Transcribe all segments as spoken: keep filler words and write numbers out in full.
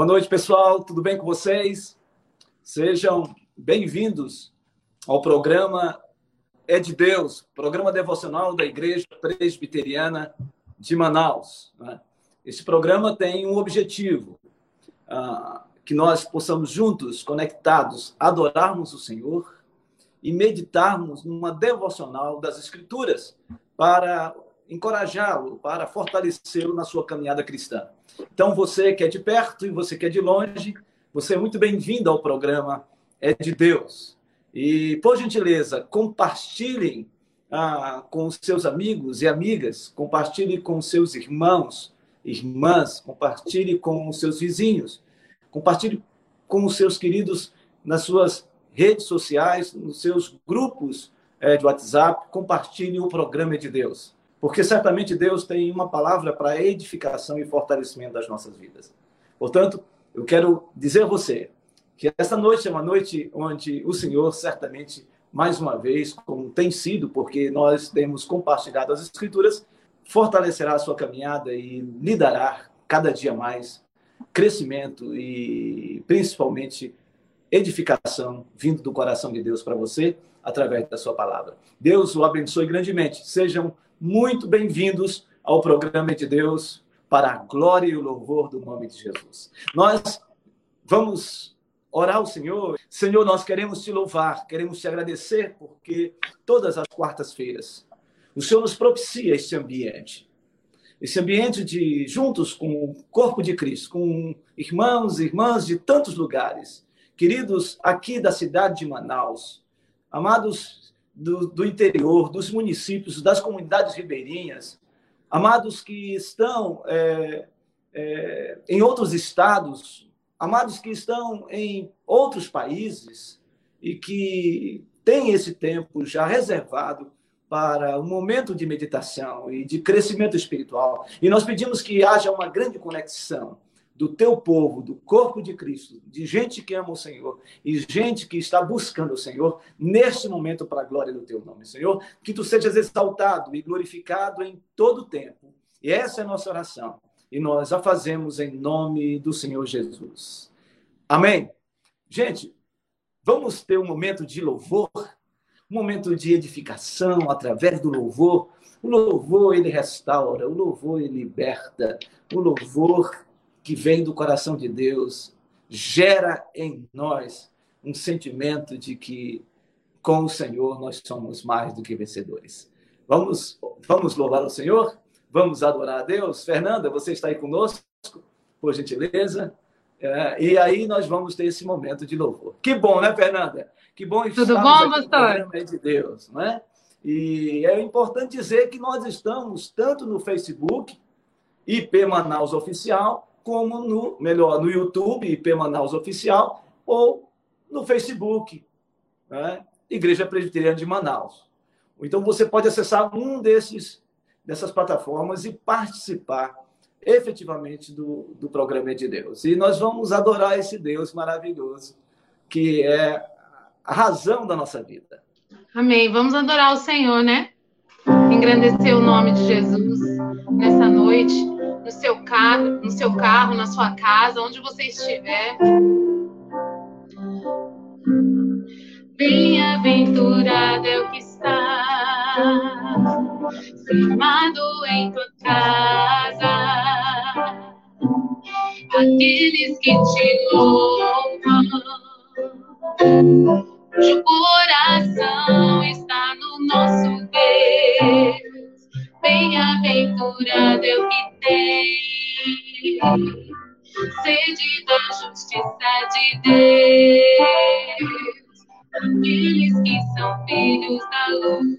Boa noite, pessoal. Tudo bem com vocês? Sejam bem-vindos ao programa É de Deus, programa devocional da Igreja Presbiteriana de Manaus. Esse programa tem um objetivo, que nós possamos juntos, conectados, adorarmos o Senhor e meditarmos numa devocional das Escrituras para encorajá-lo, para fortalecê-lo na sua caminhada cristã. Então, você que é de perto e você que é de longe, você é muito bem-vindo ao programa É de Deus. E, por gentileza, compartilhem ah, com seus amigos e amigas, compartilhem com seus irmãos, irmãs, compartilhem com os seus vizinhos, compartilhem com os seus queridos nas suas redes sociais, nos seus grupos eh, de WhatsApp, compartilhem o programa É de Deus. Porque certamente Deus tem uma palavra para edificação e fortalecimento das nossas vidas. Portanto, eu quero dizer a você que esta noite é uma noite onde o Senhor certamente, mais uma vez, como tem sido, porque nós temos compartilhado as Escrituras, fortalecerá a sua caminhada e lhe dará cada dia mais crescimento e, principalmente, edificação vindo do coração de Deus para você através da sua palavra. Deus o abençoe grandemente. Sejam muito bem-vindos ao programa de Deus para a glória e o louvor do nome de Jesus. Nós vamos orar ao Senhor. Senhor, nós queremos te louvar, queremos te agradecer, porque todas as quartas-feiras o Senhor nos propicia este ambiente. Esse ambiente de juntos com o corpo de Cristo, com irmãos e irmãs de tantos lugares, queridos aqui da cidade de Manaus, amados Do, do interior, dos municípios, das comunidades ribeirinhas, amados que estão é, é, em outros estados, amados que estão em outros países e que têm esse tempo já reservado para um momento de meditação e de crescimento espiritual. E nós pedimos que haja uma grande conexão do teu povo, do corpo de Cristo, de gente que ama o Senhor e gente que está buscando o Senhor neste momento para a glória do teu nome. Senhor, que tu sejas exaltado e glorificado em todo o tempo. E essa é a nossa oração. E nós a fazemos em nome do Senhor Jesus. Amém. Gente, vamos ter um momento de louvor, um momento de edificação através do louvor. O louvor, ele restaura, o louvor, ele liberta, o louvor que vem do coração de Deus, gera em nós um sentimento de que com o Senhor nós somos mais do que vencedores. Vamos, vamos louvar o Senhor? Vamos adorar a Deus? Fernanda, você está aí conosco, por gentileza? É, e aí nós vamos ter esse momento de louvor. Que bom, né, Fernanda? Que bom estarmos aqui no programa de Deus, não é? E é importante dizer que nós estamos tanto no Facebook, I P Manaus Oficial, como no, melhor, no YouTube, I P Manaus Oficial, ou no Facebook, né? Igreja Presbiteriana de Manaus. Então, você pode acessar um desses, dessas plataformas e participar efetivamente do, do programa de Deus. E nós vamos adorar esse Deus maravilhoso, que é a razão da nossa vida. Amém. Vamos adorar o Senhor, né? Engrandecer o nome de Jesus nessa noite. No seu carro, no seu carro, na sua casa, onde você estiver. Bem-aventurado é o que está firmado em tua casa. Aqueles que te louvam, cujo coração está no nosso Deus. Bem-aventurado é o que tem sede da justiça de Deus, aqueles que são filhos da luz,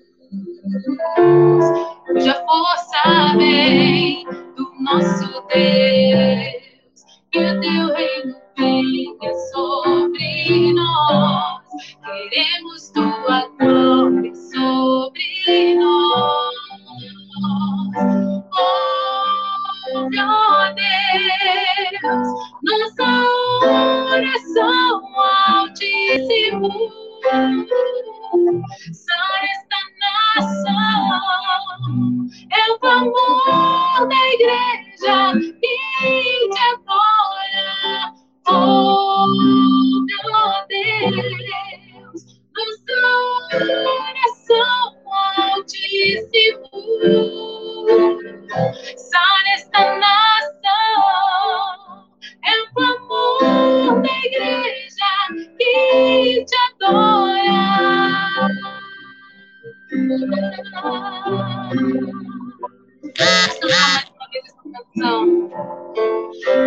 cuja força vem do nosso Deus, que o teu reino venha sobre nós, queremos tua glória sobre nós. Oh, meu Deus, nossa oração altíssimo, só esta nação é o clamor da igreja que te adora.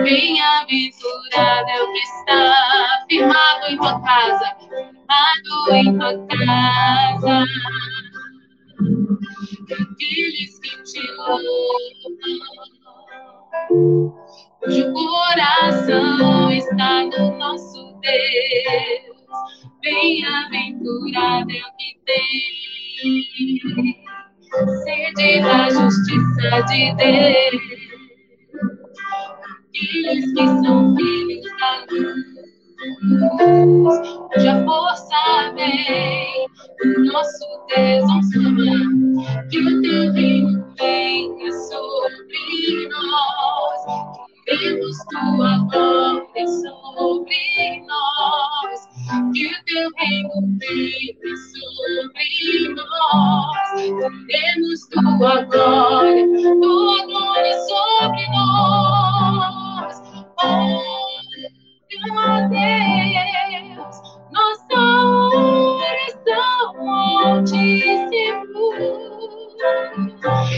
Bem-aventurado é o que está firmado em tua casa, firmado em tua casa. Aqueles que te louvam, cujo coração está no nosso Deus. Bem-aventurado é o que tem sede da justiça de Deus. Aqueles que são filhos da luz, cuja força vem do nosso Deus, vamos clamar, que o teu reino venha sobre nós, que queremos tua glória sobre nós, que o teu reino venha sobre nós, queremos tua glória, tua glória sobre nós. Oh, meu Deus, nossa oração altíssimo,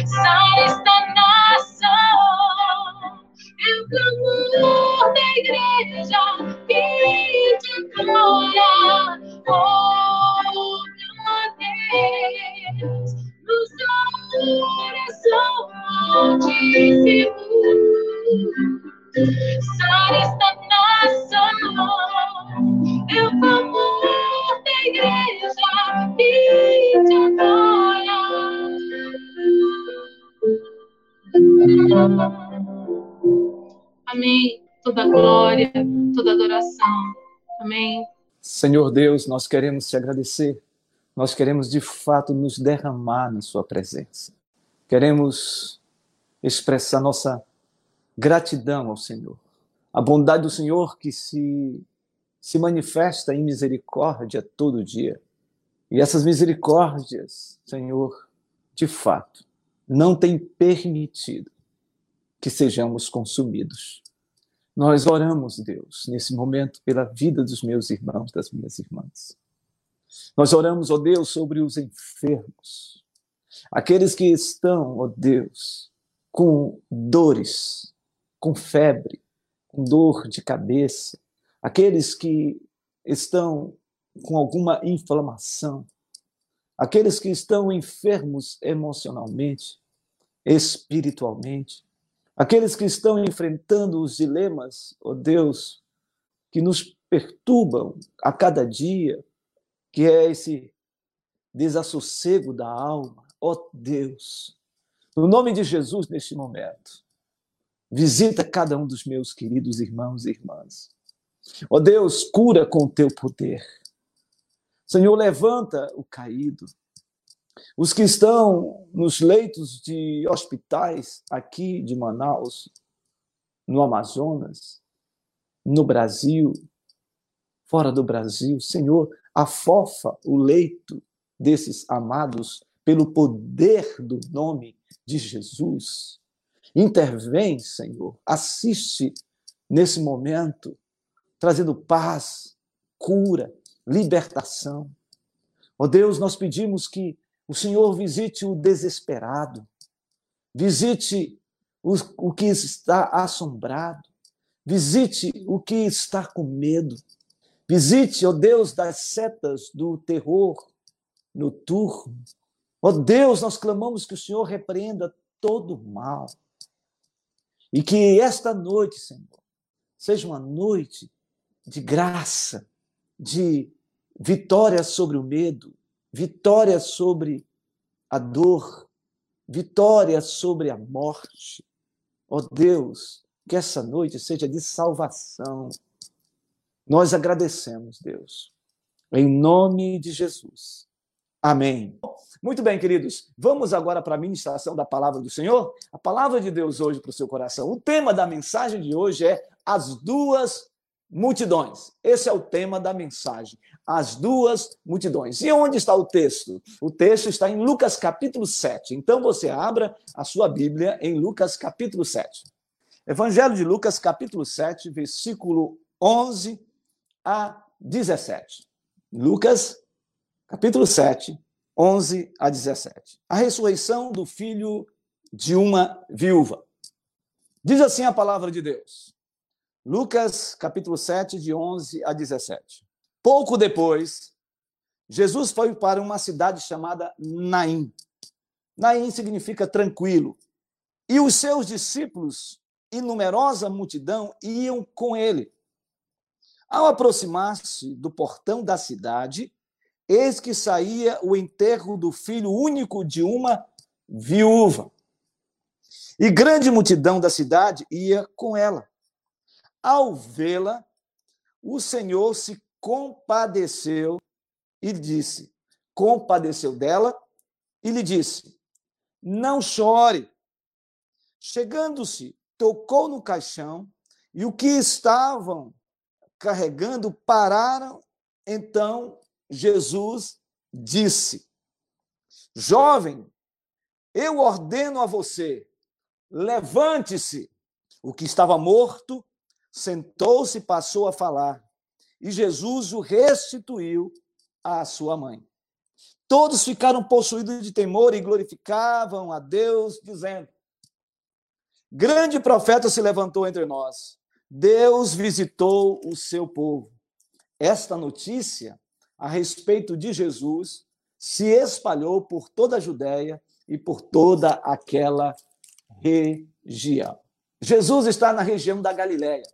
sai esta nação, é o clamor da igreja que te clamora. Oh, meu Deus, nossa oração altíssimo, sai esta nação, é o amor da igreja que te adora. Amém. Toda glória, toda adoração. Amém. Senhor Deus, nós queremos te agradecer. Nós queremos de fato nos derramar na sua presença. Queremos expressar nossa gratidão ao Senhor, a bondade do Senhor que se, se manifesta em misericórdia todo dia. E essas misericórdias, Senhor, de fato, não tem permitido que sejamos consumidos. Nós oramos, Deus, nesse momento, pela vida dos meus irmãos, das minhas irmãs. Nós oramos, ó Deus, sobre os enfermos, aqueles que estão, ó Deus, com dores, com febre, com dor de cabeça, aqueles que estão com alguma inflamação, aqueles que estão enfermos emocionalmente, espiritualmente, aqueles que estão enfrentando os dilemas, ó Deus, que nos perturbam a cada dia, que é esse desassossego da alma, ó Deus, no nome de Jesus, neste momento, visita cada um dos meus queridos irmãos e irmãs. Ó Deus, cura com o teu poder. Senhor, levanta o caído. Os que estão nos leitos de hospitais aqui de Manaus, no Amazonas, no Brasil, fora do Brasil. Senhor, afofa o leito desses amados pelo poder do nome de Jesus. Intervém, Senhor, assiste nesse momento, trazendo paz, cura, libertação. Ó Deus, nós pedimos que o Senhor visite o desesperado, visite o, o que está assombrado, visite o que está com medo, visite, ó Deus, das setas do terror noturno. Ó Deus, nós clamamos que o Senhor repreenda todo o mal. E que esta noite, Senhor, seja uma noite de graça, de vitória sobre o medo, vitória sobre a dor, vitória sobre a morte. Ó Deus, que essa noite seja de salvação. Nós agradecemos, Deus, em nome de Jesus. Amém. Muito bem, queridos. Vamos agora para a ministração da palavra do Senhor. A palavra de Deus hoje para o seu coração. O tema da mensagem de hoje é as duas multidões. Esse é o tema da mensagem. As duas multidões. E onde está o texto? O texto está em Lucas capítulo sete. Então você abra a sua Bíblia em Lucas capítulo sete. Evangelho de Lucas capítulo sete, versículo onze a dezessete. Lucas capítulo sete, onze a dezessete. A ressurreição do filho de uma viúva. Diz assim a palavra de Deus. Lucas, capítulo sete, de onze a dezessete. Pouco depois, Jesus foi para uma cidade chamada Naim. Naim significa tranquilo. E os seus discípulos e numerosa multidão iam com ele. Ao aproximar-se do portão da cidade, eis que saía o enterro do filho único de uma viúva. E grande multidão da cidade ia com ela. Ao vê-la, o Senhor se compadeceu e disse, compadeceu dela e lhe disse, não chore. Chegando-se, tocou no caixão e o que estavam carregando pararam. Então Jesus disse, jovem, eu ordeno a você, levante-se. O que estava morto sentou-se e passou a falar, e Jesus o restituiu à sua mãe. Todos ficaram possuídos de temor e glorificavam a Deus, dizendo, grande profeta se levantou entre nós. Deus visitou o seu povo. Esta notícia a respeito de Jesus se espalhou por toda a Judéia e por toda aquela região. Jesus está na região da Galiléia.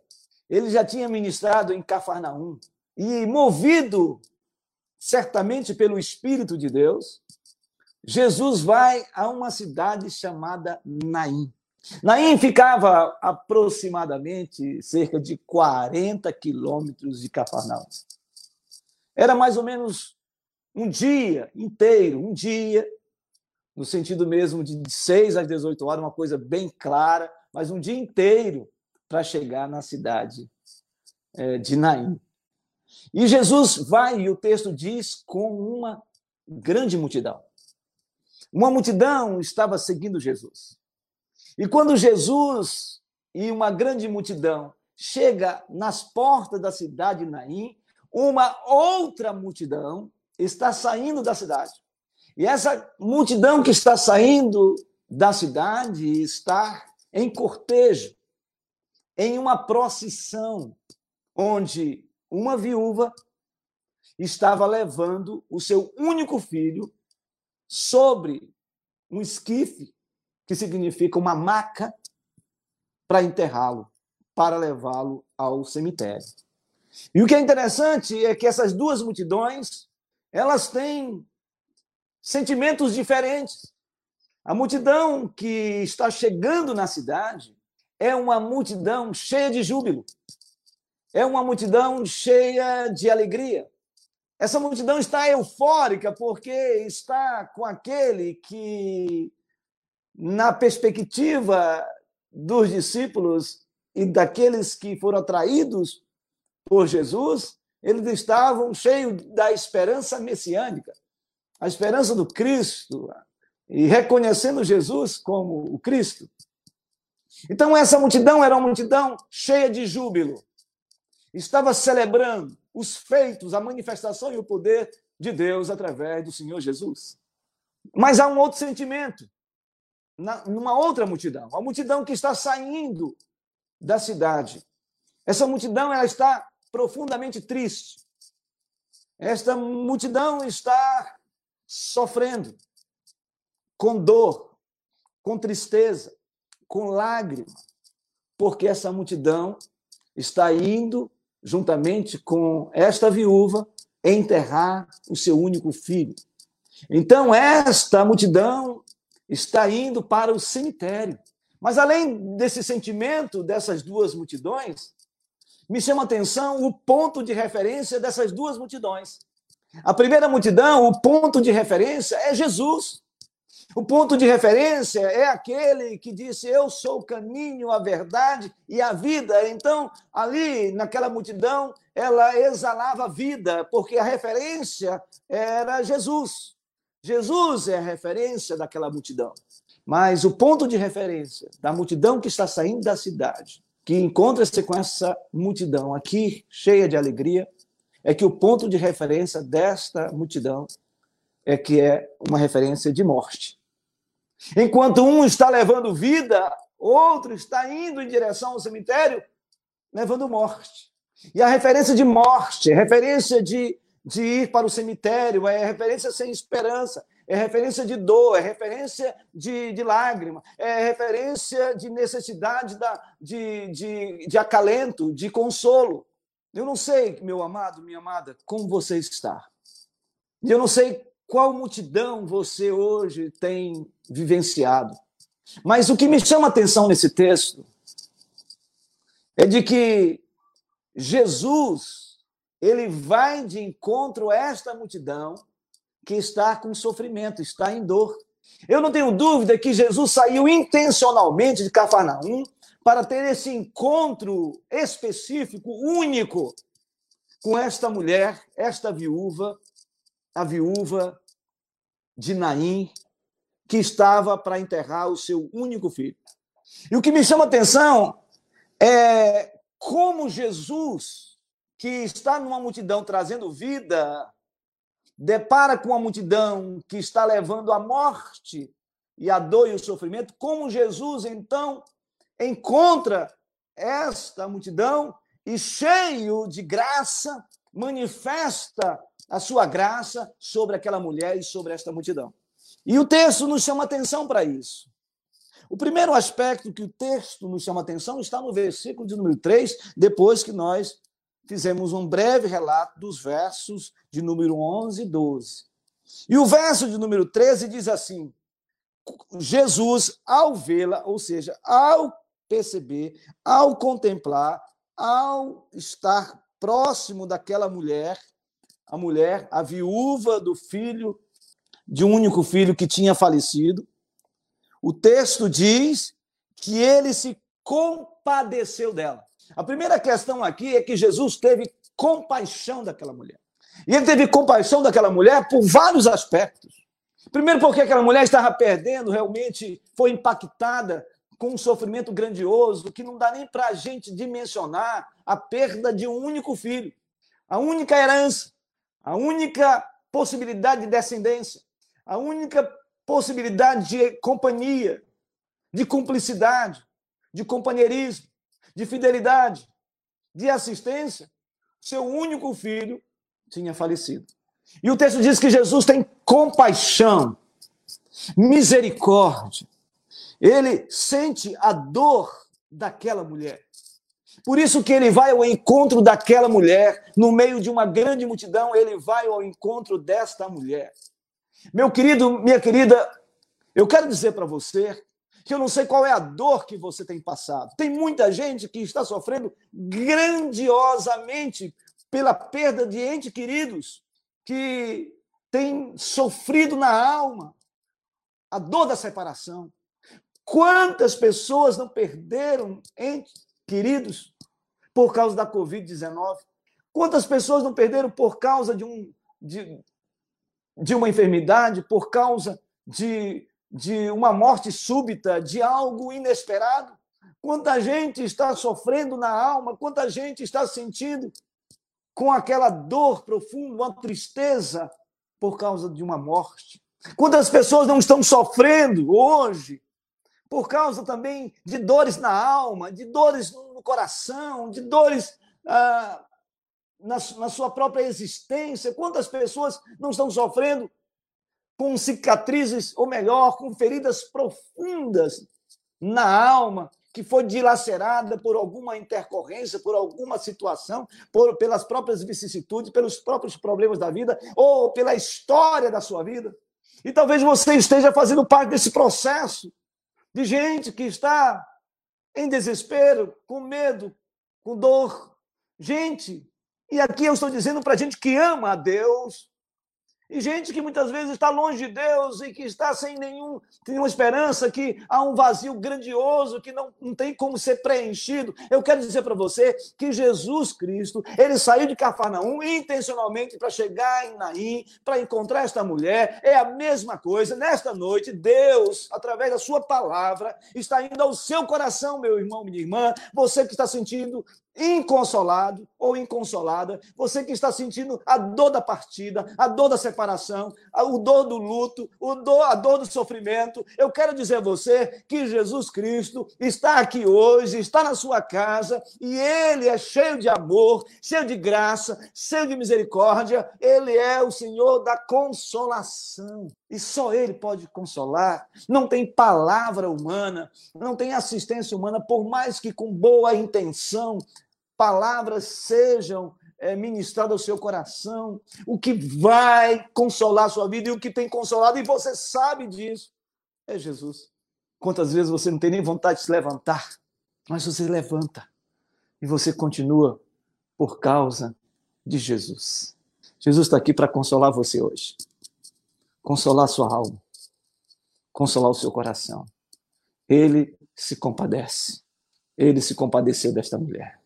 Ele já tinha ministrado em Cafarnaum e, movido certamente pelo Espírito de Deus, Jesus vai a uma cidade chamada Naim. Naim ficava aproximadamente cerca de quarenta quilômetros de Cafarnaum. Era mais ou menos um dia inteiro, um dia, no sentido mesmo de seis às dezoito horas, uma coisa bem clara, mas um dia inteiro para chegar na cidade de Naim. E Jesus vai, e o texto diz, com uma grande multidão. Uma multidão estava seguindo Jesus. E quando Jesus e uma grande multidão chega nas portas da cidade de Naim, uma outra multidão está saindo da cidade. E essa multidão que está saindo da cidade está em cortejo, em uma procissão, onde uma viúva estava levando o seu único filho sobre um esquife, que significa uma maca, para enterrá-lo, para levá-lo ao cemitério. E o que é interessante é que essas duas multidões, elas têm sentimentos diferentes. A multidão que está chegando na cidade é uma multidão cheia de júbilo, é uma multidão cheia de alegria. Essa multidão está eufórica porque está com aquele que, na perspectiva dos discípulos e daqueles que foram atraídos por Jesus, eles estavam cheios da esperança messiânica, a esperança do Cristo, e reconhecendo Jesus como o Cristo. Então, essa multidão era uma multidão cheia de júbilo. Estava celebrando os feitos, a manifestação e o poder de Deus através do Senhor Jesus. Mas há um outro sentimento numa outra multidão, a multidão que está saindo da cidade. Essa multidão ela está profundamente triste. Esta multidão está sofrendo com dor, com tristeza, com lágrima, porque essa multidão está indo, juntamente com esta viúva, enterrar o seu único filho. Então, esta multidão está indo para o cemitério. Mas, além desse sentimento dessas duas multidões, me chama a atenção o ponto de referência dessas duas multidões. A primeira multidão, o ponto de referência é Jesus. O ponto de referência é aquele que disse, eu sou o caminho, a verdade e a vida. Então, ali, naquela multidão, ela exalava vida, porque a referência era Jesus. Jesus é a referência daquela multidão. Mas o ponto de referência da multidão que está saindo da cidade, que encontra-se com essa multidão aqui, cheia de alegria, é que o ponto de referência desta multidão é que é uma referência de morte. Enquanto um está levando vida, outro está indo em direção ao cemitério, levando morte. E a referência de morte, é referência de, de ir para o cemitério, é referência sem esperança, é referência de dor, é referência de, de lágrima, é referência de necessidade da, de, de, de acalento, de consolo. Eu não sei, meu amado, minha amada, como você está. E eu não sei qual multidão você hoje tem vivenciado. Mas o que me chama a atenção nesse texto é de que Jesus, ele vai de encontro a esta multidão que está com sofrimento, está em dor. Eu não tenho dúvida que Jesus saiu intencionalmente de Cafarnaum para ter esse encontro específico, único, com esta mulher, esta viúva, a viúva de Naim, que estava para enterrar o seu único filho. E o que me chama a atenção é como Jesus, que está numa multidão trazendo vida, depara com uma multidão que está levando a morte e a dor e o sofrimento, como Jesus, então, encontra esta multidão e, cheio de graça, manifesta a sua graça sobre aquela mulher e sobre esta multidão. E o texto nos chama atenção para isso. O primeiro aspecto que o texto nos chama atenção está no versículo de número três, depois que nós fizemos um breve relato dos versos de número onze e doze. E o verso de número treze diz assim: Jesus, ao vê-la, ou seja, ao perceber, ao contemplar, ao estar próximo daquela mulher, a mulher, a viúva do filho, de um único filho que tinha falecido, o texto diz que ele se compadeceu dela. A primeira questão aqui é que Jesus teve compaixão daquela mulher. E ele teve compaixão daquela mulher por vários aspectos. Primeiro, porque aquela mulher estava perdendo, realmente foi impactada com um sofrimento grandioso, que não dá nem para a gente dimensionar a perda de um único filho, a única herança, a única possibilidade de descendência, a única possibilidade de companhia, de cumplicidade, de companheirismo, de fidelidade, de assistência. Seu único filho tinha falecido. E o texto diz que Jesus tem compaixão, misericórdia. Ele sente a dor daquela mulher. Por isso que ele vai ao encontro daquela mulher. No meio de uma grande multidão, ele vai ao encontro desta mulher. Meu querido, minha querida, eu quero dizer para você que eu não sei qual é a dor que você tem passado. Tem muita gente que está sofrendo grandiosamente pela perda de entes queridos, que tem sofrido na alma a dor da separação. Quantas pessoas não perderam entes queridos por causa da covid dezenove? Quantas pessoas não perderam por causa de, um, de, de uma enfermidade, por causa de, de uma morte súbita, de algo inesperado? Quanta gente está sofrendo na alma, quanta gente está sentindo com aquela dor profunda, uma tristeza por causa de uma morte. Quantas pessoas não estão sofrendo hoje por causa também de dores na alma, de dores no coração, de dores ah, na, na sua própria existência. Quantas pessoas não estão sofrendo com cicatrizes, ou melhor, com feridas profundas na alma, que foi dilacerada por alguma intercorrência, por alguma situação, por, pelas próprias vicissitudes, pelos próprios problemas da vida, ou pela história da sua vida. E talvez você esteja fazendo parte desse processo de gente que está em desespero, com medo, com dor. Gente, e aqui eu estou dizendo para gente que ama a Deus, e gente que muitas vezes está longe de Deus e que está sem nenhum, nenhuma esperança, que há um vazio grandioso que não, não tem como ser preenchido. Eu quero dizer para você que Jesus Cristo, ele saiu de Cafarnaum intencionalmente para chegar em Naim, para encontrar esta mulher. É a mesma coisa. Nesta noite, Deus, através da sua palavra, está indo ao seu coração, meu irmão, minha irmã, você que está sentindo inconsolado ou inconsolada, você que está sentindo a dor da partida, a dor da separação, a dor do luto, a dor do sofrimento, eu quero dizer a você que Jesus Cristo está aqui hoje, está na sua casa, e Ele é cheio de amor, cheio de graça, cheio de misericórdia. Ele é o Senhor da consolação, e só Ele pode consolar. Não tem palavra humana, não tem assistência humana, por mais que com boa intenção palavras sejam é, ministradas ao seu coração. O que vai consolar a sua vida e o que tem consolado, e você sabe disso, é Jesus. Quantas vezes você não tem nem vontade de se levantar, mas você levanta e você continua por causa de Jesus. Jesus está aqui para consolar você hoje, consolar a sua alma, consolar o seu coração. Ele se compadece. Ele se compadeceu desta mulher.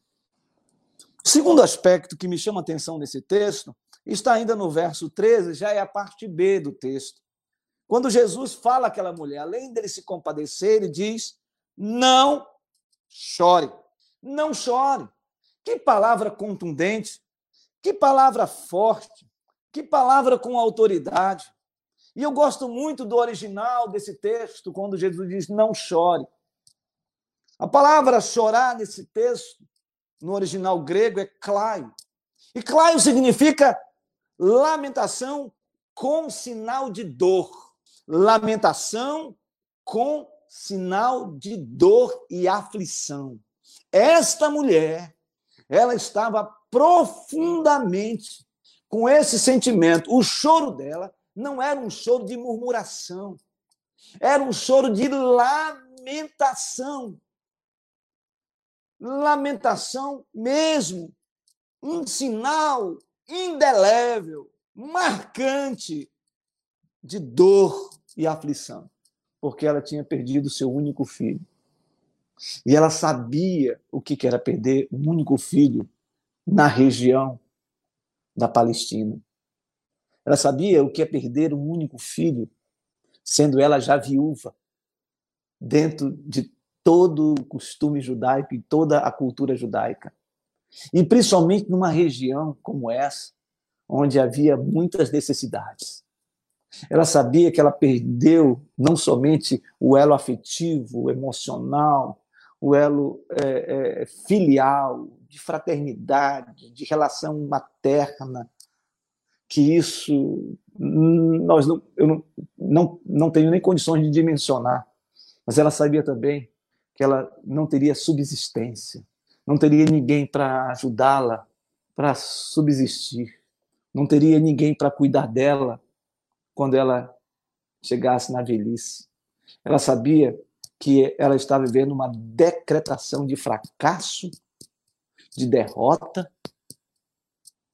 O segundo aspecto que me chama a atenção nesse texto está ainda no verso treze, já é a parte B do texto. Quando Jesus fala àquela mulher, além dele se compadecer, ele diz: não chore, não chore. Que palavra contundente, que palavra forte, que palavra com autoridade. E eu gosto muito do original desse texto, quando Jesus diz: não chore. A palavra chorar nesse texto, no original grego, é klaio. E klaio significa lamentação com sinal de dor. Lamentação com sinal de dor e aflição. Esta mulher, ela estava profundamente com esse sentimento. O choro dela não era um choro de murmuração, era um choro de lamentação. Lamentação mesmo, um sinal indelével, marcante de dor e aflição, porque ela tinha perdido seu único filho. E ela sabia o que era perder um único filho na região da Palestina. Ela sabia o que é perder um único filho, sendo ela já viúva, dentro de todo o costume judaico e toda a cultura judaica. E principalmente numa região como essa, onde havia muitas necessidades. Ela sabia que ela perdeu não somente o elo afetivo, o emocional, o elo é, é, filial, de fraternidade, de relação materna, que isso nós não, eu não, não, não tenho nem condições de dimensionar. Mas ela sabia também que ela não teria subsistência, não teria ninguém para ajudá-la, para subsistir, não teria ninguém para cuidar dela quando ela chegasse na velhice. Ela sabia que ela estava vivendo uma decretação de fracasso, de derrota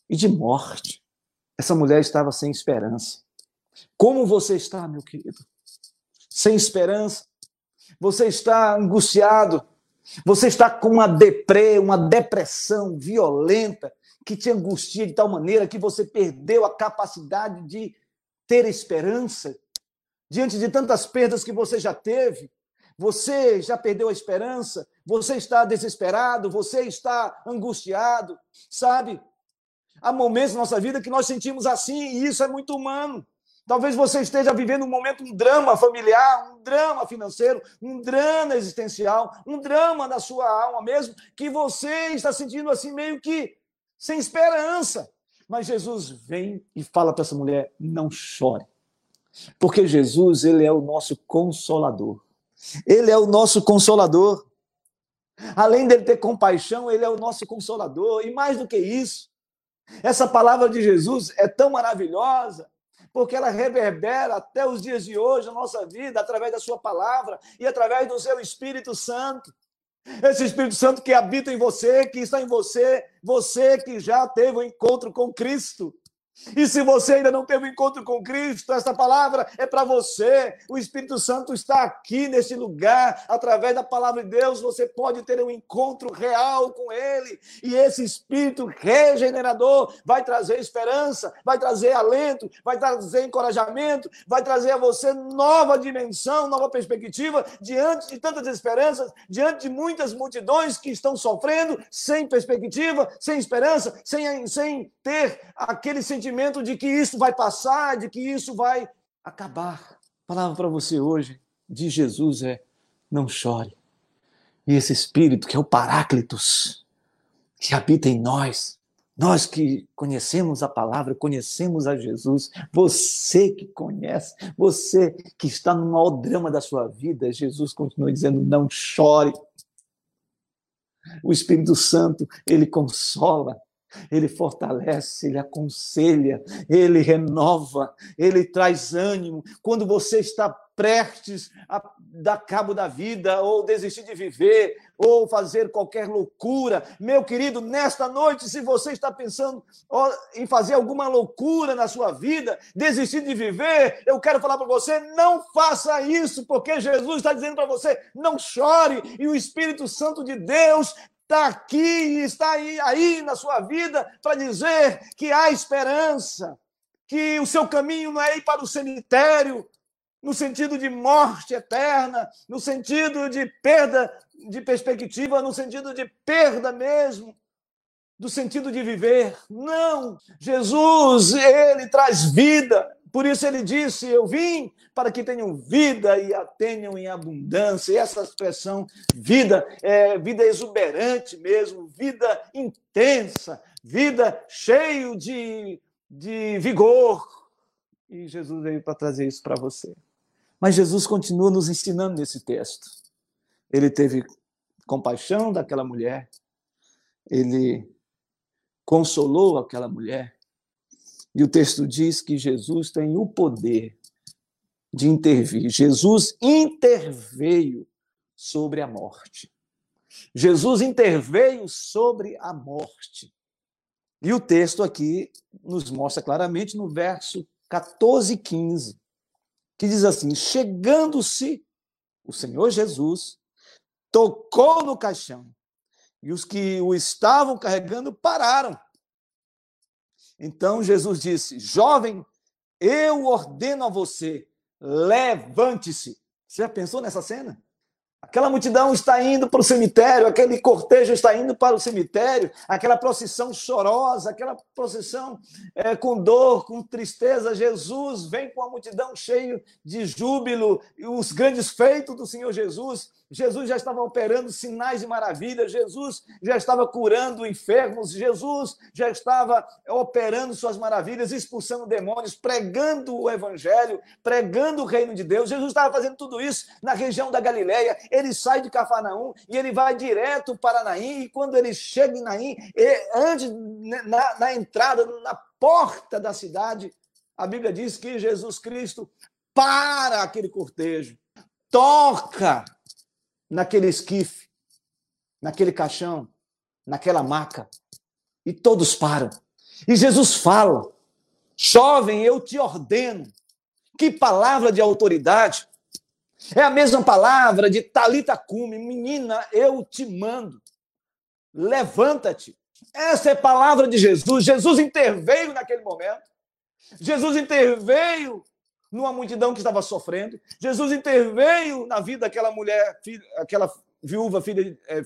e de morte. Essa mulher estava sem esperança. Como você está, meu querido? Sem esperança. Você está angustiado, você está com uma deprê, uma depressão violenta que te angustia de tal maneira que você perdeu a capacidade de ter esperança. Diante de tantas perdas que você já teve, você já perdeu a esperança, você está desesperado, você está angustiado, sabe? Há momentos na nossa vida que nós sentimos assim, e isso é muito humano. Talvez você esteja vivendo um momento, um drama familiar, um drama financeiro, um drama existencial, um drama da sua alma mesmo, que você está sentindo assim meio que sem esperança. Mas Jesus vem e fala para essa mulher: não chore. Porque Jesus, ele é o nosso consolador. Ele é o nosso consolador. Além dele ter compaixão, ele é o nosso consolador. E mais do que isso, essa palavra de Jesus é tão maravilhosa, porque ela reverbera até os dias de hoje a nossa vida, através da sua palavra e através do seu Espírito Santo. Esse Espírito Santo que habita em você, que está em você, você que já teve um encontro com Cristo. E se você ainda não teve um encontro com Cristo, esta palavra é para você. O Espírito Santo está aqui neste lugar. Através da palavra de Deus, você pode ter um encontro real com Ele. E esse Espírito regenerador vai trazer esperança, vai trazer alento, vai trazer encorajamento, vai trazer a você nova dimensão, nova perspectiva, diante de tantas esperanças, diante de muitas multidões que estão sofrendo, sem perspectiva, sem esperança, sem, sem ter aquele sentimento de que isso vai passar, de que isso vai acabar. A palavra para você hoje de Jesus é: não chore. E esse Espírito, que é o Paráclitos, que habita em nós, nós que conhecemos a palavra, conhecemos a Jesus, você que conhece, você que está no maior drama da sua vida, Jesus continua dizendo: não chore. O Espírito Santo, ele consola, ele fortalece, ele aconselha, ele renova, ele traz ânimo. Quando você está prestes a dar cabo da vida, ou desistir de viver, ou fazer qualquer loucura, meu querido, nesta noite, se você está pensando em fazer alguma loucura na sua vida, desistir de viver, eu quero falar para você: não faça isso, porque Jesus está dizendo para você: não chore. E o Espírito Santo de Deus está aqui e está aí, aí na sua vida para dizer que há esperança, que o seu caminho não é ir para o cemitério, no sentido de morte eterna, no sentido de perda de perspectiva, no sentido de perda mesmo, do sentido de viver. Não! Jesus, ele traz vida. Por isso ele disse: eu vim para que tenham vida e a tenham em abundância. E essa expressão vida é vida exuberante mesmo, vida intensa, vida cheia de, de vigor. E Jesus veio para trazer isso para você. Mas Jesus continua nos ensinando nesse texto. Ele teve compaixão daquela mulher, ele consolou aquela mulher. E o texto diz que Jesus tem o poder de intervir. Jesus interveio sobre a morte. Jesus interveio sobre a morte. E o texto aqui nos mostra claramente no verso catorze e quinze, que diz assim: chegando-se o Senhor Jesus, tocou no caixão, e os que o estavam carregando pararam. Então Jesus disse: jovem, eu ordeno a você, levante-se. Você já pensou nessa cena? Aquela multidão está indo para o cemitério, aquele cortejo está indo para o cemitério, aquela procissão chorosa, aquela procissão é, com dor, com tristeza. Jesus vem com a multidão cheia de júbilo, e os grandes feitos do Senhor Jesus. Jesus já estava operando sinais de maravilha, Jesus já estava curando enfermos, Jesus já estava operando suas maravilhas, expulsando demônios, pregando o evangelho, pregando o reino de Deus. Jesus estava fazendo tudo isso na região da Galileia. Ele sai de Cafarnaum e ele vai direto para Naim, e quando ele chega em Naim, antes, na, na entrada, na porta da cidade, a Bíblia diz que Jesus Cristo para aquele cortejo, toca naquele esquife, naquele caixão, naquela maca, e todos param. E Jesus fala: jovem, eu te ordeno. Que palavra de autoridade! É a mesma palavra de Talita Cume: menina, eu te mando, levanta-te. Essa é a palavra de Jesus. Jesus interveio naquele momento. Jesus interveio numa multidão que estava sofrendo. Jesus interveio na vida daquela mulher, aquela viúva, filha, é,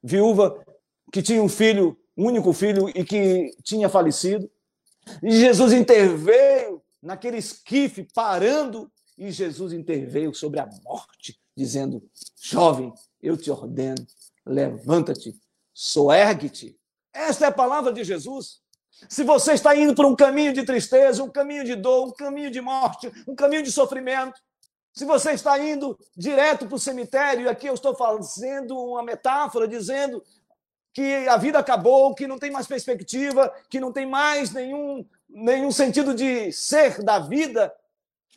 viúva que tinha um filho, um único filho, e que tinha falecido. E Jesus interveio naquele esquife, parando. E Jesus interveio sobre a morte, dizendo: jovem, eu te ordeno, levanta-te, soergue-te. Esta é a palavra de Jesus. Se você está indo por um caminho de tristeza, um caminho de dor, um caminho de morte, um caminho de sofrimento, se você está indo direto para o cemitério, e aqui eu estou fazendo uma metáfora, dizendo que a vida acabou, que não tem mais perspectiva, que não tem mais nenhum, nenhum sentido de ser da vida,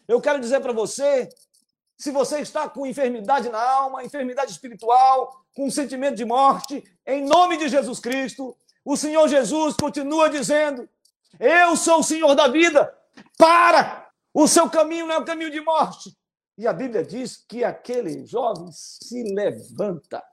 eu quero dizer para você: se você está com enfermidade na alma, enfermidade espiritual, com sentimento de morte, em nome de Jesus Cristo, o Senhor Jesus continua dizendo: Eu sou o Senhor da vida. Para! O seu caminho não é o caminho de morte. E a Bíblia diz que aquele jovem se levanta.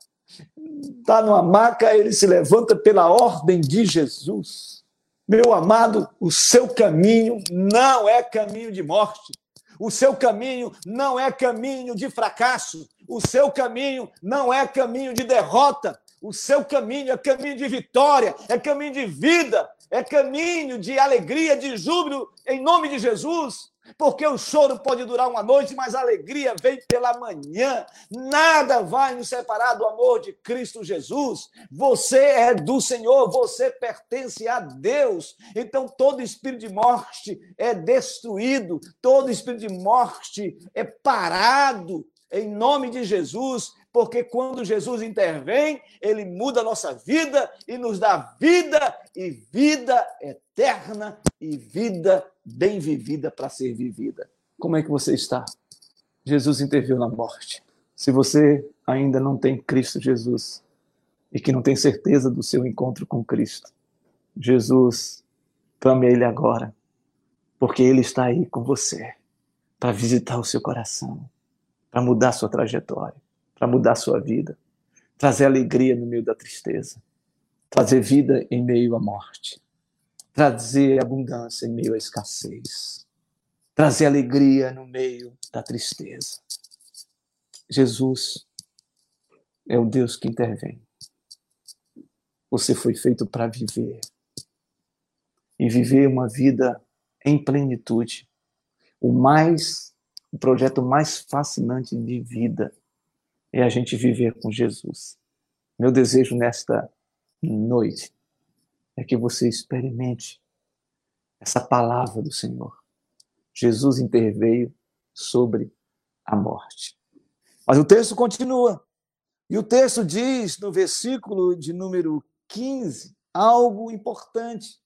Está numa maca, ele se levanta pela ordem de Jesus. Meu amado, o seu caminho não é caminho de morte. O seu caminho não é caminho de fracasso. O seu caminho não é caminho de derrota. O seu caminho é caminho de vitória, é caminho de vida, é caminho de alegria, de júbilo, em nome de Jesus. Porque o choro pode durar uma noite, mas a alegria vem pela manhã. Nada vai nos separar do amor de Cristo Jesus. Você é do Senhor, você pertence a Deus. Então todo espírito de morte é destruído, todo espírito de morte é parado em nome de Jesus. Porque quando Jesus intervém, ele muda a nossa vida e nos dá vida, e vida eterna, e vida bem vivida para ser vivida. Como é que você está? Jesus interveio na morte. Se você ainda não tem Cristo Jesus, e que não tem certeza do seu encontro com Cristo, Jesus, clame a ele agora, porque ele está aí com você, para visitar o seu coração, para mudar sua trajetória, para mudar sua vida, trazer alegria no meio da tristeza, trazer vida em meio à morte, trazer abundância em meio à escassez, trazer alegria no meio da tristeza. Jesus é o Deus que intervém. Você foi feito para viver, e viver uma vida em plenitude, o mais, o projeto mais fascinante de vida é a gente viver com Jesus. Meu desejo nesta noite é que você experimente essa palavra do Senhor. Jesus interveio sobre a morte. Mas o texto continua. E o texto diz, no versículo de número quinze, algo importante.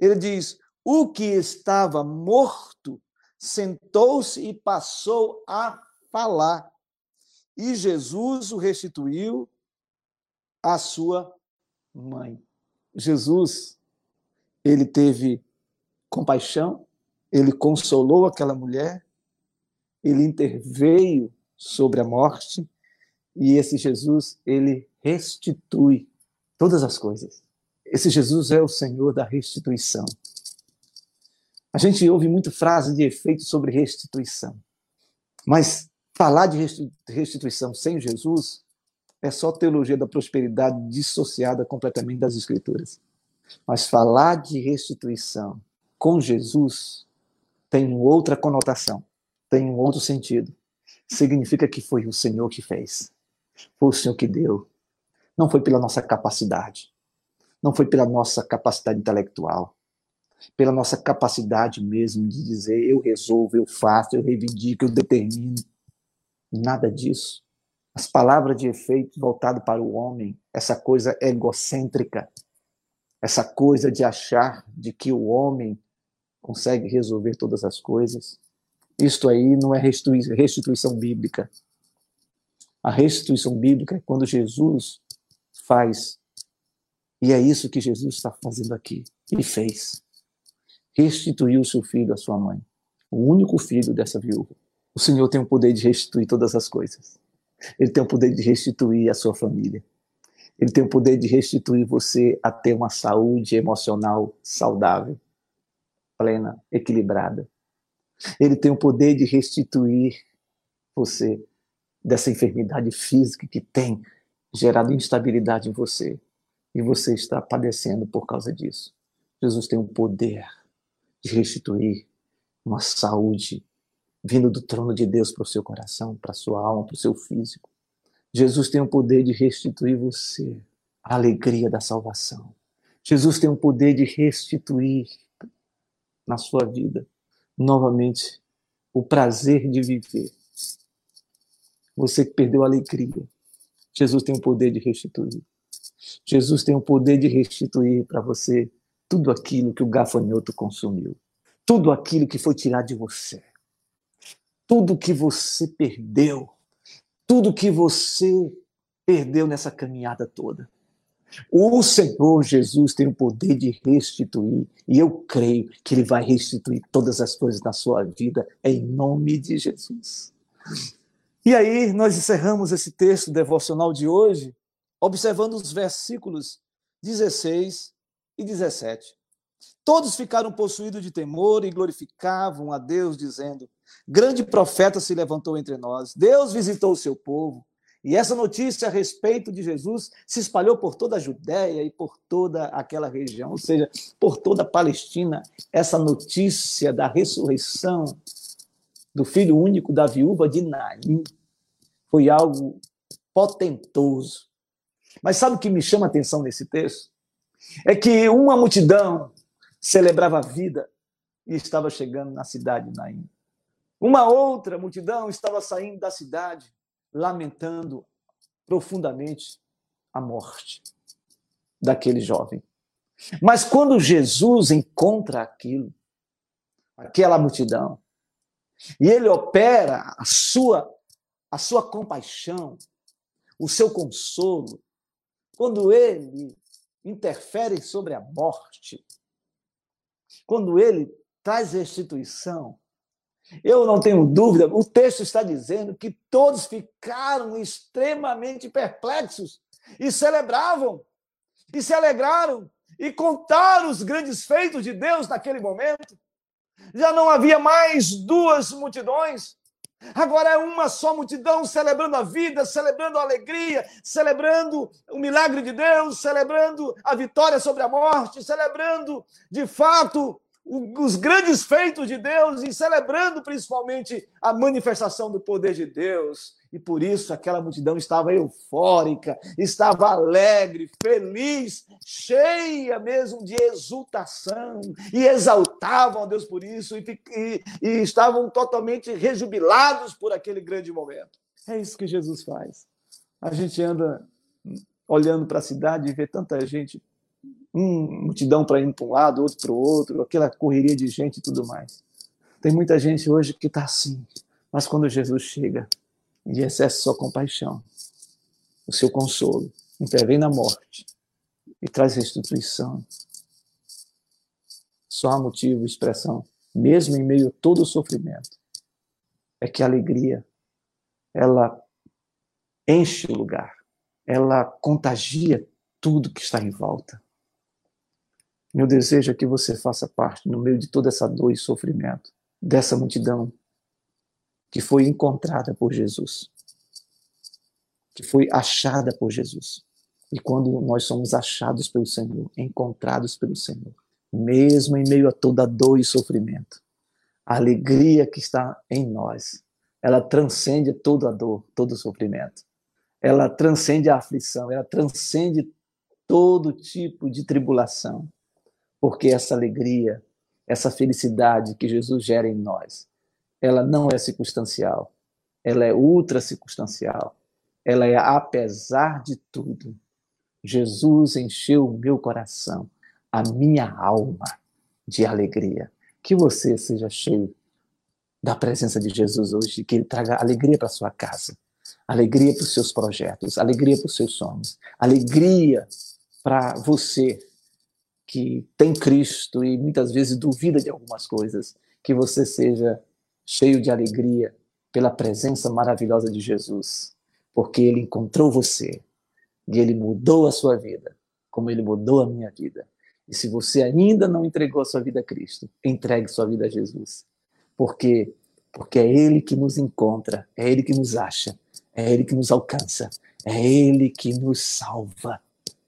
Ele diz, o que estava morto sentou-se e passou a falar. E Jesus o restituiu à sua mãe. Jesus, ele teve compaixão, ele consolou aquela mulher, ele interveio sobre a morte, e esse Jesus, ele restitui todas as coisas. Esse Jesus é o Senhor da restituição. A gente ouve muita frase de efeito sobre restituição, mas falar de restituição sem Jesus é só teologia da prosperidade dissociada completamente das Escrituras. Mas falar de restituição com Jesus tem outra conotação, tem um outro sentido. Significa que foi o Senhor que fez, foi o Senhor que deu. Não foi pela nossa capacidade, não foi pela nossa capacidade intelectual, pela nossa capacidade mesmo de dizer eu resolvo, eu faço, eu reivindico, eu determino. Nada disso. As palavras de efeito voltado para o homem, essa coisa egocêntrica, essa coisa de achar de que o homem consegue resolver todas as coisas, isto aí não é restituição bíblica. A restituição bíblica é quando Jesus faz, e é isso que Jesus está fazendo aqui, e fez. Restituiu o seu filho à sua mãe, o único filho dessa viúva. O Senhor tem o poder de restituir todas as coisas. Ele tem o poder de restituir a sua família. Ele tem o poder de restituir você a ter uma saúde emocional saudável, plena, equilibrada. Ele tem o poder de restituir você dessa enfermidade física que tem gerado instabilidade em você. E você está padecendo por causa disso. Jesus tem o poder de restituir uma saúde vindo do trono de Deus para o seu coração, para a sua alma, para o seu físico. Jesus tem o poder de restituir você a alegria da salvação. Jesus tem o poder de restituir na sua vida, novamente, o prazer de viver. Você que perdeu a alegria, Jesus tem o poder de restituir. Jesus tem o poder de restituir para você tudo aquilo que o gafanhoto consumiu, tudo aquilo que foi tirado de você. Tudo que você perdeu, tudo que você perdeu nessa caminhada toda, O Senhor Jesus tem o poder de restituir, e eu creio que Ele vai restituir todas as coisas na sua vida, em nome de Jesus. E aí, nós encerramos esse texto devocional de hoje, observando os versículos dezesseis e dezessete. Todos ficaram possuídos de temor e glorificavam a Deus, dizendo: grande profeta se levantou entre nós, Deus visitou o seu povo. E essa notícia a respeito de Jesus se espalhou por toda a Judéia e por toda aquela região, ou seja, por toda a Palestina. Essa notícia da ressurreição do filho único da viúva de Naim foi algo potentoso. Mas sabe o que me chama a atenção nesse texto? É que uma multidão celebrava a vida e estava chegando na cidade de Naim. Uma outra multidão estava saindo da cidade, lamentando profundamente a morte daquele jovem. Mas quando Jesus encontra aquilo, aquela multidão, e ele opera a sua, a sua compaixão, o seu consolo, quando ele interfere sobre a morte, quando ele traz restituição, eu não tenho dúvida, o texto está dizendo que todos ficaram extremamente perplexos e celebravam, e se alegraram, e contaram os grandes feitos de Deus naquele momento. Já não havia mais duas multidões, agora é uma só multidão celebrando a vida, celebrando a alegria, celebrando o milagre de Deus, celebrando a vitória sobre a morte, celebrando, de fato, os grandes feitos de Deus e celebrando principalmente a manifestação do poder de Deus. E por isso aquela multidão estava eufórica, estava alegre, feliz, cheia mesmo de exultação, e exaltavam a Deus por isso, e, e, e estavam totalmente rejubilados por aquele grande momento. É isso que Jesus faz. A gente anda olhando para a cidade e vê tanta gente, uma multidão para ir para um lado, outro para o outro, aquela correria de gente e tudo mais. Tem muita gente hoje que está assim, mas quando Jesus chega e exerce sua compaixão, o seu consolo, intervém na morte e traz restituição. Só há motivo, expressão, mesmo em meio a todo o sofrimento, é que a alegria, ela enche o lugar, ela contagia tudo que está em volta. Meu desejo é que você faça parte, no meio de toda essa dor e sofrimento, dessa multidão que foi encontrada por Jesus, que foi achada por Jesus. E quando nós somos achados pelo Senhor, encontrados pelo Senhor, mesmo em meio a toda a dor e sofrimento, a alegria que está em nós, ela transcende toda a dor, todo o sofrimento. Ela transcende a aflição, ela transcende todo tipo de tribulação. Porque essa alegria, essa felicidade que Jesus gera em nós, ela não é circunstancial, ela é ultra circunstancial, ela é apesar de tudo. Jesus encheu o meu coração, a minha alma de alegria. Que você seja cheio da presença de Jesus hoje, que Ele traga alegria para a sua casa, alegria para os seus projetos, alegria para os seus sonhos, alegria para você que tem Cristo e muitas vezes duvida de algumas coisas, que você seja cheio de alegria pela presença maravilhosa de Jesus, porque Ele encontrou você e Ele mudou a sua vida, como Ele mudou a minha vida. E se você ainda não entregou a sua vida a Cristo, entregue sua vida a Jesus, porque, porque é Ele que nos encontra, é Ele que nos acha, é Ele que nos alcança, é Ele que nos salva,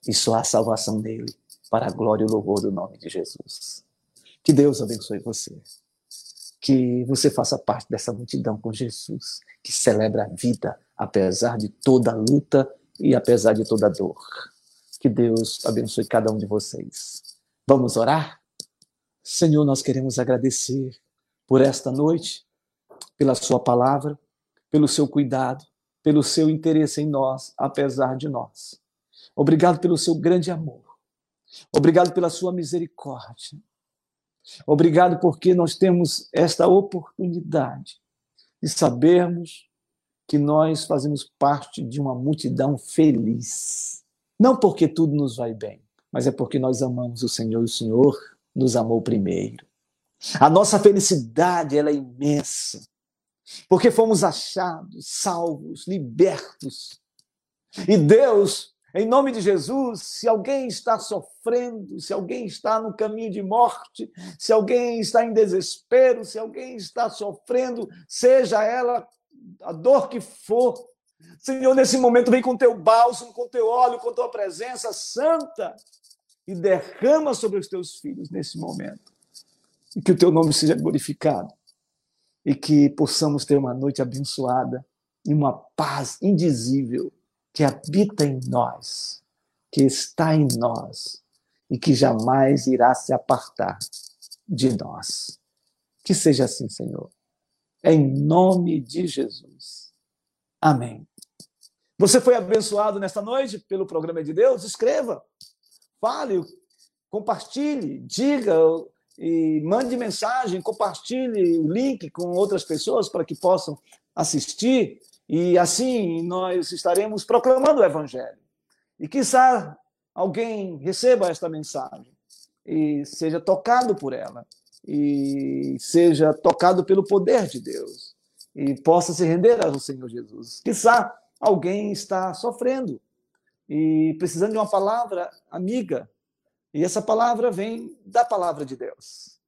e só há salvação nele, para a glória e o louvor do nome de Jesus. Que Deus abençoe você. Que você faça parte dessa multidão com Jesus, que celebra a vida, apesar de toda a luta e apesar de toda a dor. Que Deus abençoe cada um de vocês. Vamos orar? Senhor, nós queremos agradecer por esta noite, pela sua palavra, pelo seu cuidado, pelo seu interesse em nós, apesar de nós. Obrigado pelo seu grande amor. Obrigado pela sua misericórdia. Obrigado porque nós temos esta oportunidade de sabermos que nós fazemos parte de uma multidão feliz, Não porque tudo nos vai bem, mas é porque nós amamos o Senhor e o Senhor nos amou primeiro. A nossa felicidade, ela é imensa, porque fomos achados, salvos, libertos. E Deus, em nome de Jesus, se alguém está sofrendo, se alguém está no caminho de morte, se alguém está em desespero, se alguém está sofrendo, seja ela a dor que for, Senhor, nesse momento vem com teu bálsamo, com teu óleo, com tua presença santa e derrama sobre os teus filhos nesse momento. E que o teu nome seja glorificado e que possamos ter uma noite abençoada e uma paz indizível que habita em nós, que está em nós e que jamais irá se apartar de nós. Que seja assim, Senhor. Em nome de Jesus. Amém. Você foi abençoado nesta noite pelo programa de Deus? Escreva, fale, compartilhe, diga e mande mensagem, compartilhe o link com outras pessoas para que possam assistir e assim nós estaremos proclamando o Evangelho. E quiçá alguém receba esta mensagem e seja tocado por ela e seja tocado pelo poder de Deus e possa se render ao Senhor Jesus. Quiçá alguém está sofrendo e precisando de uma palavra amiga. E essa palavra vem da palavra de Deus.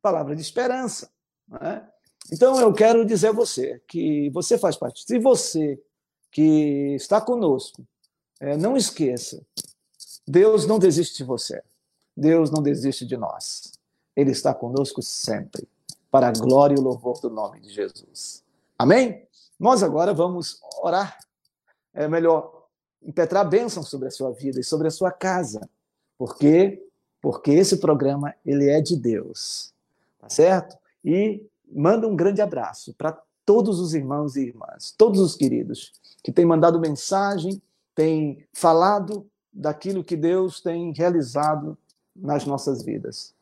Palavra de esperança. Não é? Então, eu quero dizer a você que você faz parte. Se você que está conosco, é, não esqueça, Deus não desiste de você. Deus não desiste de nós. Ele está conosco sempre, para a glória e o louvor do nome de Jesus. Amém? Nós agora vamos orar, é melhor, impetrar bênção sobre a sua vida e sobre a sua casa. Por quê? Porque esse programa, ele é de Deus, tá certo? E manda um grande abraço para todos os irmãos e irmãs, todos os queridos, que têm mandado mensagem, têm falado daquilo que Deus tem realizado nas nossas vidas.